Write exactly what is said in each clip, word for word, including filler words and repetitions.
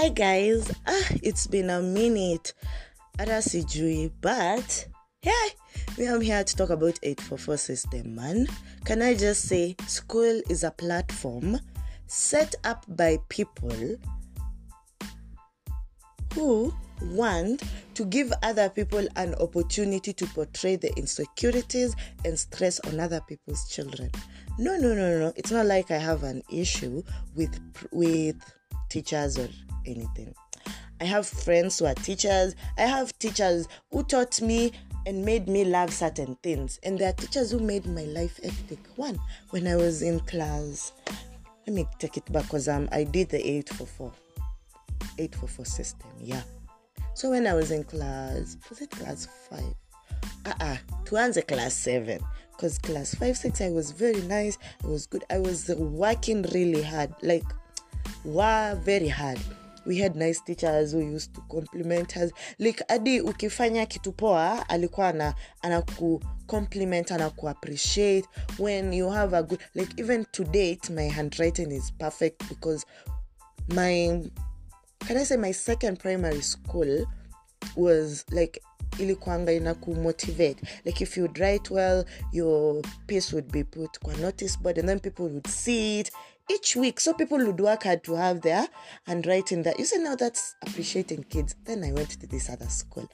Hi guys, ah, it's been a minute, Adasijui, but hey, we are here to talk about eight four four system, man. Can I just say, school is a platform set up by people who want to give other people an opportunity to portray the insecurities and stress on other people's children. No, no, no, no, it's not like I have an issue with with teachers or anything. I have friends who are teachers. I have teachers who taught me and made me love certain things. And there are teachers who made my life hectic. One, when I was in class, let me take it back because um, I did the eight four four. eight four four system, yeah. So when I was in class, was it class five? Uh-uh, tuanze class seven. Because class five, six, I was very nice. I was good. I was working really hard. Like, wow, very hard. We had nice teachers who used to compliment us. Like, adi ukifanya kitu poa, alikuwa na anaku compliment, anaku appreciate. When you have a good, like even to date, my handwriting is perfect because my, can I say my second primary school was like, ilikuanga inaku motivate. Like if you'd write well, your piece would be put kwa notice board and then people would see it each week. So people would work hard to have their handwriting that. You see, now that's appreciating kids. Then I went to this other school.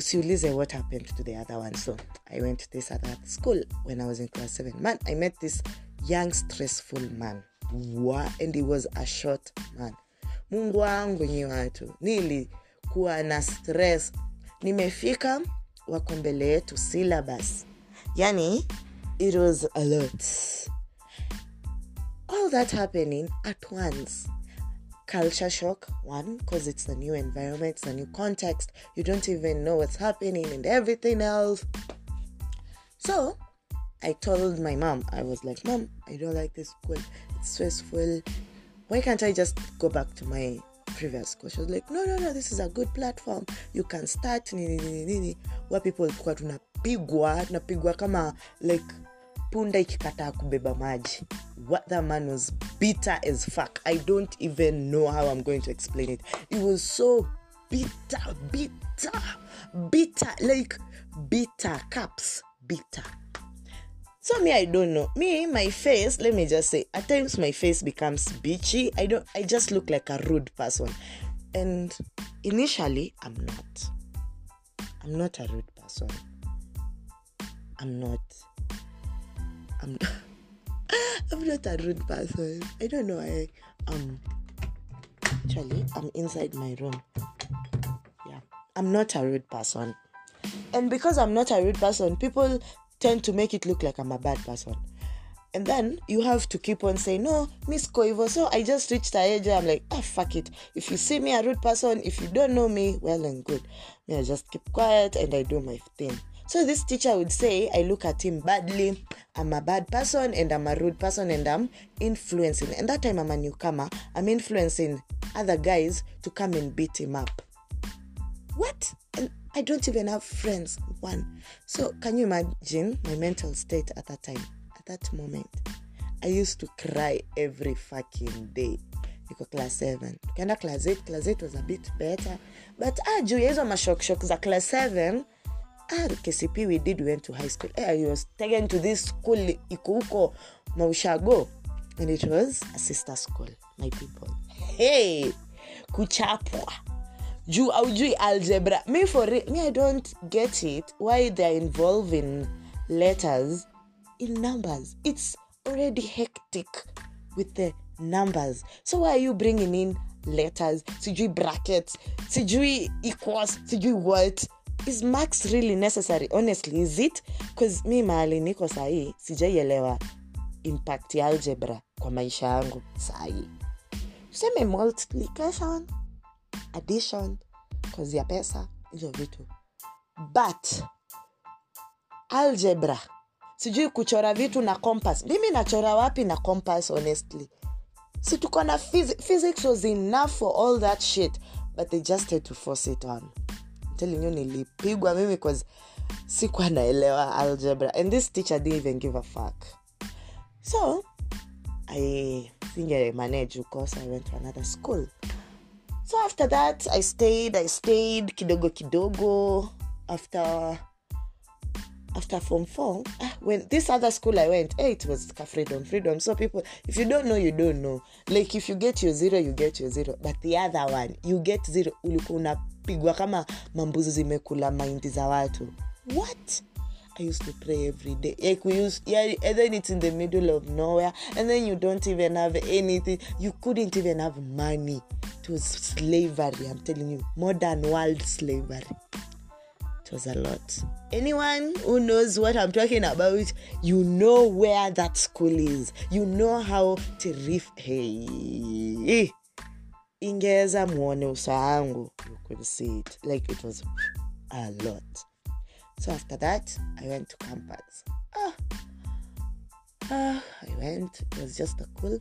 Usiulize what happened to the other one. So I went to this other school when I was in class seven. Man, I met this young, stressful man. Wow. And he was a short man. Mungu wangu nyi watu. Nili kuwa na stress. Nimefika wakombele yetu syllabus. Yani, it was a lot. All that happening at once. Culture shock, one, because it's a new environment, it's a new context. You don't even know what's happening and everything else. So, I told my mom, I was like, Mom, I don't like this school. It's stressful. Why can't I just go back to my previous school? She was like, no, no, no, this is a good platform. You can start, nini, nini, nini. Where people kwa tunapigwa, tunapigwa kama, like, punda ikikataa kubeba maji. What that man was bitter as fuck. I don't even know how I'm going to explain it. It was so bitter, bitter, bitter, like bitter cups, bitter. So me, I don't know. Me, my face, let me just say, at times my face becomes bitchy. I don't, I just look like a rude person. And initially, I'm not. I'm not a rude person. I'm not. I'm not. I'm not a rude person. I don't know. I um actually I'm inside my room. Yeah. I'm not a rude person. And because I'm not a rude person, people tend to make it look like I'm a bad person. And then you have to keep on saying, no, Miss Koivo. So I just reached a age where I'm like, ah, oh, fuck it. If you see me a rude person, if you don't know me, well and good. Me, I just keep quiet and I do my thing. So this teacher would say, I look at him badly, I'm a bad person and I'm a rude person and I'm influencing. And that time I'm a newcomer, I'm influencing other guys to come and beat him up. What? And I don't even have friends, one. So can you imagine my mental state at that time, at that moment? I used to cry every fucking day. Niko class seven. Tukaenda class eight, class eight was a bit better. But ah, juu ya hizo mashok shok za class seven, ah, K C P, we did, we went to high school. I was taken to this school, Ikuuko, Maushago. And it was a sister school, my people. Hey! Kuchapwa. Ju aujui algebra. Me, for re- me, I don't get it. Why they're involving letters in numbers. It's already hectic with the numbers. So why are you bringing in letters? Sijui brackets. Sijui equals. Sijui what? Is marks really necessary? Honestly, is it? Because me mahali niko sahi, sijaielewa impact ya algebra kwa maisha yangu sahi. Tuseme multiplication, addition, because ya pesa, hizo vitu. But algebra, sijui kuchora vitu na compass. Mimi nachora wapi na compass, honestly? Si tuko na phys- physics was enough for all that shit, but they just had to force it on. Telling you nilipigwa mimi because sikuwa naelewa algebra and this teacher didn't even give a fuck. So I think I managed because I went to another school. So after that, I stayed, I stayed, kidogo kidogo, after, after Form four, when this other school I went, eh, it was Freedom, Freedom. So people, if you don't know, you don't know. Like, if you get your zero, you get your zero. But the other one, you get zero, ulikuwa unapigwa kama mambuzi zimekula mahindi za watu. What? I used to pray every day. Like we used, yeah, and then it's in the middle of nowhere, and then you don't even have anything. You couldn't even have money. It was slavery, I'm telling you. Modern world slavery. It was a lot. Anyone who knows what I'm talking about, you know where that school is. You know how to riff. Hey. Ingeza muone usangu. You could see it. Like it was a lot. So after that, I went to campus. Ah, ah, I went. It was just a cool.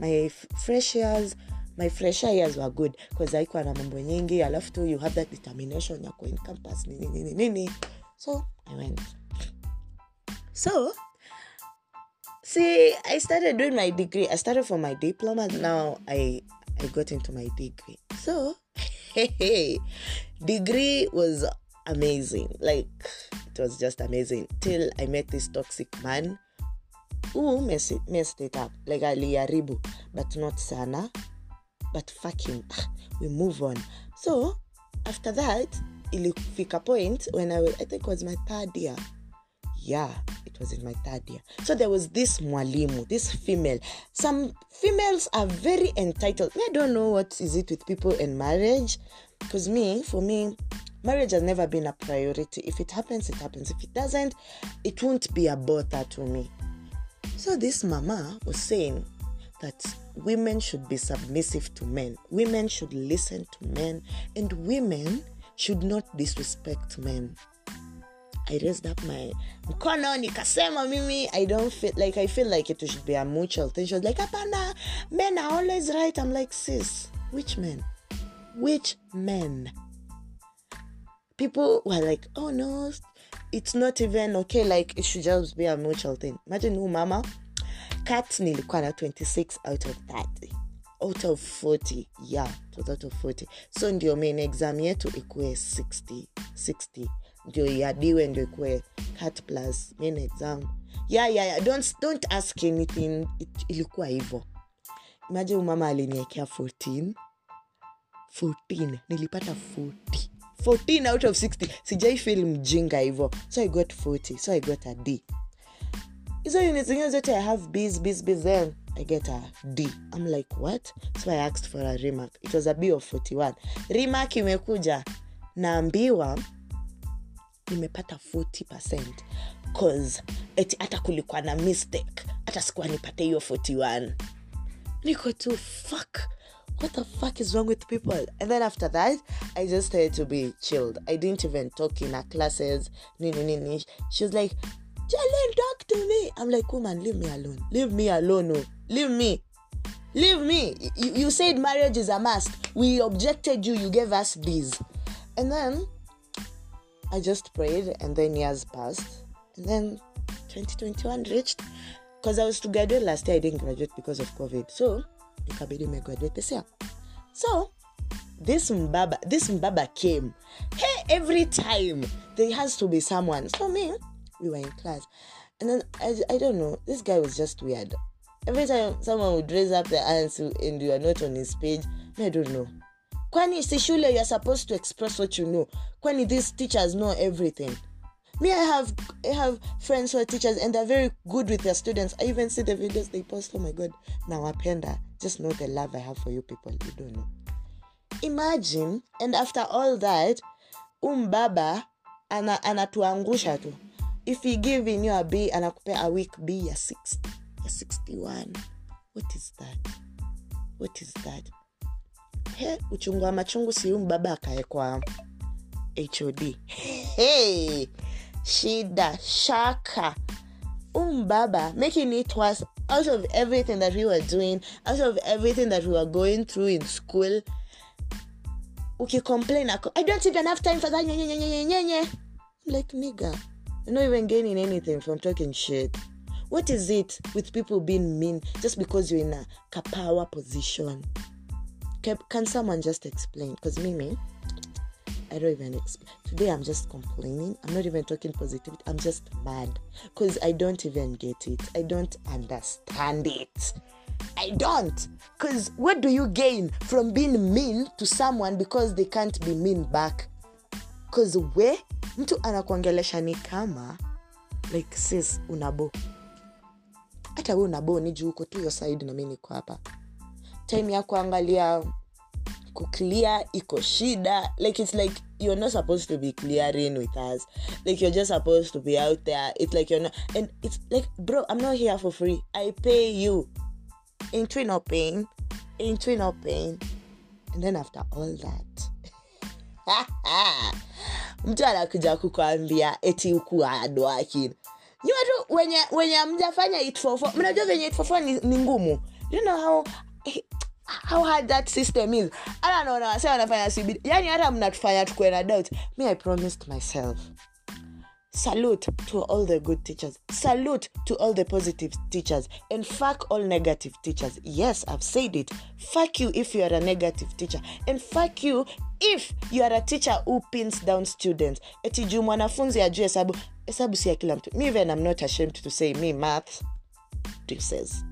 My f- fresh years, my fresher years were good because I kwa na mambo nyingi. I love to. You have that determination. You go in campus. Nini, nini, nini. So I went. So see, I started doing my degree. I started for my diploma. Now I I got into my degree. So hey, hey, degree was amazing. Like it was just amazing till I met this toxic man who messed it, messed it up. Like aliharibu, but not sana, but fucking we move on. So after that, ilifika point when I was, I think it was my third year. Yeah, it was in my third year. So there was this mwalimu, this female. Some females are very entitled. I don't know what is it with people and marriage, because me, for me, marriage has never been a priority. If it happens, it happens. If it doesn't, it won't be a bother to me. So this mama was saying that women should be submissive to men. Women should listen to men. And women should not disrespect men. I raised up my mkono, nikasema mimi, I don't feel like, I feel like it should be a mutual thing. She was like, apana, men are always right. I'm like, sis, which men? Which men? People were like, oh no, it's not even okay, like it should just be a mutual thing. Imagine who mama, cats nilikuwa na twenty-six out of thirty. Out of forty, yeah, out of forty. So ndio main exam yetu ikuwe sixty, sixty. Ndio yadiwe ndio ikuwe cat plus main exam. Yeah, yeah, yeah, don't, don't ask anything, it, ilikuwa hivyo. Imagine mama aliniekea fourteen, fourteen, nilipata forty. fourteen out of sixty. Sijai feel mjinga hivyo. So I got forty. So I got a D. So I have B's, B's, B's. Then I get a D. I'm like, what? So I asked for a remark. It was a B of forty-one. Remark imekuja. Naambiwa nimepata forty percent. Cause eti ata kulikuwa na mistake. Ata sikuwa nipate hiyo forty-one. Niko tu fuck. What the fuck is wrong with people? And then after that, I just had to be chilled. I didn't even talk in her classes. Nini, nini. She was like, Jalen, talk to me. I'm like, woman, leave me alone. Leave me alone. No. Leave me. Leave me. You, you said marriage is a must. We objected you. You gave us these. And then I just prayed. And then years passed. And then twenty twenty-one reached. Because I was to graduate last year. I didn't graduate because of COVID. So nikabidi me graduate this year. So this mbaba, this mbaba came. Hey, every time there has to be someone. So me, we were in class, and then I, I don't know. This guy was just weird. Every time someone would raise up their hands and you are not on his page, I don't know. Kwani si shule, you are supposed to express what you know. Kwani these teachers know everything. Me, I have I have friends who are teachers and they're very good with their students. I even see the videos they post. Oh my God. Now, Apenda, just know the love I have for you people. You don't know. Imagine, and after all that, umbaba, ana, anatuangusha tu. If he give in you a B, anakupe a week B, you're sixty, you're sixty-one. What is that? What is that? He, uchungu wa machungu si umbaba akaekwa H O D. Hey! Shida, shaka, umbaba, making it worse out of everything that we were doing, out of everything that we were going through in school. Uki complain, I don't even have time for that. I'm like, nigga, you're not even gaining anything from talking shit. What is it with people being mean just because you're in a kapawa position? Can, can someone just explain? Because Mimi, I don't even explain. Today I'm just complaining. I'm not even talking positivity. I'm just mad because I don't even get it. I don't understand it. I don't. Because what do you gain from being mean to someone because they can't be mean back? Because we, mtu anakuongelesha ni kama, like sis, unabo. Hata we unabo ni juu uko tu your side na mimi niko hapa. Time ya kuangalia kuclear iko shida. Like it's like you're not supposed to be clearing with us. Like you're just supposed to be out there. It's like you're not. And it's like, bro, I'm not here for free. I pay you. Ain't we no pain? Ain't we no pain? And then after all that, mtu anakuja kukuambia eti uko adwakin. You know when you when you mjafanya it for for. Mnajua venye it for for ni ngumu. You know how how hard that system is. I don't know. I say wanafanya C B D. Yani hata mnatufanya tukue na doubt. Me, I promised myself. Salute to all the good teachers. Salute to all the positive teachers. And fuck all negative teachers. Yes, I've said it. Fuck you if you are a negative teacher. And fuck you if you are a teacher who pins down students. Eti juu mwanafunzi ajue hesabu. Hesabu si ya kila mtu. Me even I'm not ashamed to say me math. It says.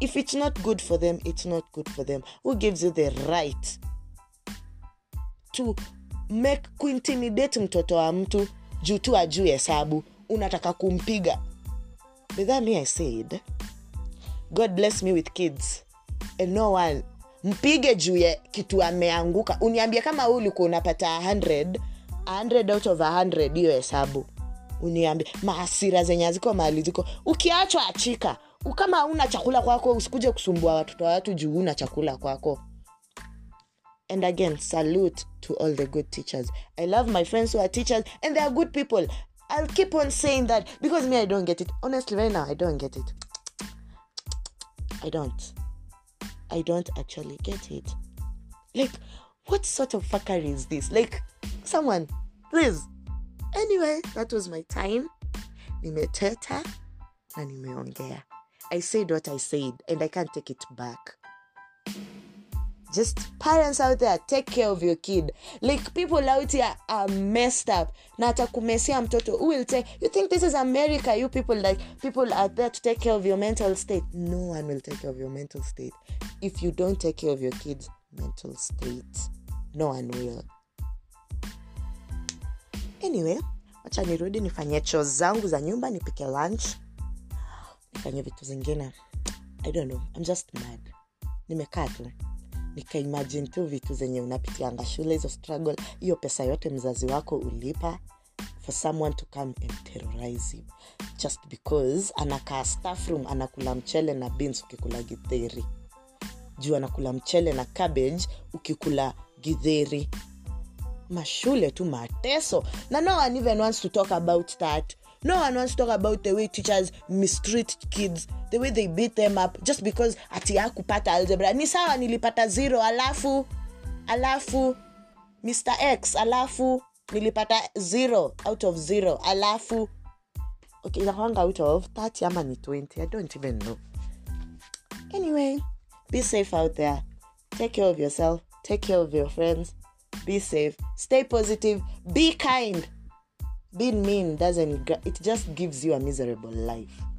If it's not good for them, it's not good for them. Who gives you the right to make kuintimidate mtoto wa mtu? Jutu ajue hesabu, unataka kumpiga. With that me, I said, God bless me with kids. And no one, mpige juye kitu ameanguka. Uniambia kama uliko unapata one hundred, one hundred out of one hundred, iyo hesabu. Uniambia, maasira zenyaziko maliziko. Ukiachwa achika, kama una chakula kwako, usikuje kusumbua watoto watu juu una chakula kwako. And again, salute to all the good teachers. I love my friends who are teachers and they are good people. I'll keep on saying that because me, I don't get it. Honestly, right now, I don't get it. I don't. I don't actually get it. Like, what sort of fuckery is this? Like, someone, please. Anyway, that was my time. Nimeteta na nimeongea. I said what I said and I can't take it back. Just parents out there, take care of your kid. Like people out here are messed up. Na atakumesia mtoto. Who will take? You think this is America? You people like people are there to take care of your mental state. No one will take care of your mental state. If you don't take care of your kid's mental state, no one will. Anyway, wacha nirudi nifanye chores zangu za nyumba, nipike lunch, nifanye vitu zingine. I don't know. I'm just mad. Nimekaa tu. Nika imagine tu vitu zenye unapitianga shule, hizo struggle, hiyo pesa yote mzazi wako ulipa for someone to come and terrorize you. Just because anakaa staff room, anakula mchele na beans ukikula githeri. Juu anakula mchele na cabbage ukikula githeri. Mashule tu mateso. Na no one even wants to talk about that. No one wants to talk about the way teachers mistreat kids, the way they beat them up, just because ati hakupata algebra. Ni sawa nilipata zero, alafu, alafu, Mister X, alafu, nilipata zero, out of zero, alafu. Okay, inakuanga out of thirty ama ni twenty, I don't even know. Anyway, be safe out there. Take care of yourself, take care of your friends, be safe, stay positive, be kind. Being mean doesn't, it just gives you a miserable life.